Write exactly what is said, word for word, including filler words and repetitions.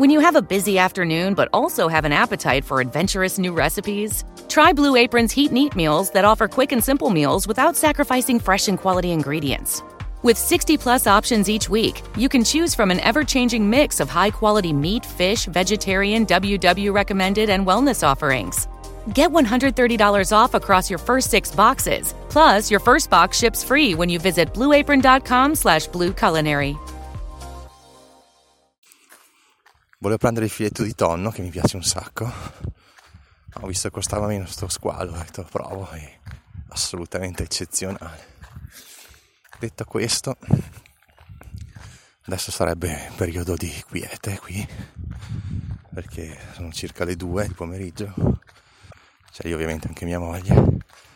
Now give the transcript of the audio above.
When you have a busy afternoon but also have an appetite for adventurous new recipes, try Blue Apron's Heat and Eat meals that offer quick and simple meals without sacrificing fresh and quality ingredients. With sixty-plus options each week, you can choose from an ever-changing mix of high-quality meat, fish, vegetarian, W W recommended, and wellness offerings. Get one hundred thirty dollars off across your first six boxes. Plus, your first box ships free when you visit blueapron.com slash blueculinary. Volevo prendere il filetto di tonno, che mi piace un sacco. Ho visto che costava meno sto squalo, ho detto, lo provo, è assolutamente eccezionale. Detto questo, adesso sarebbe periodo di quiete qui, perché sono circa le due di pomeriggio, c'è lì ovviamente anche mia moglie.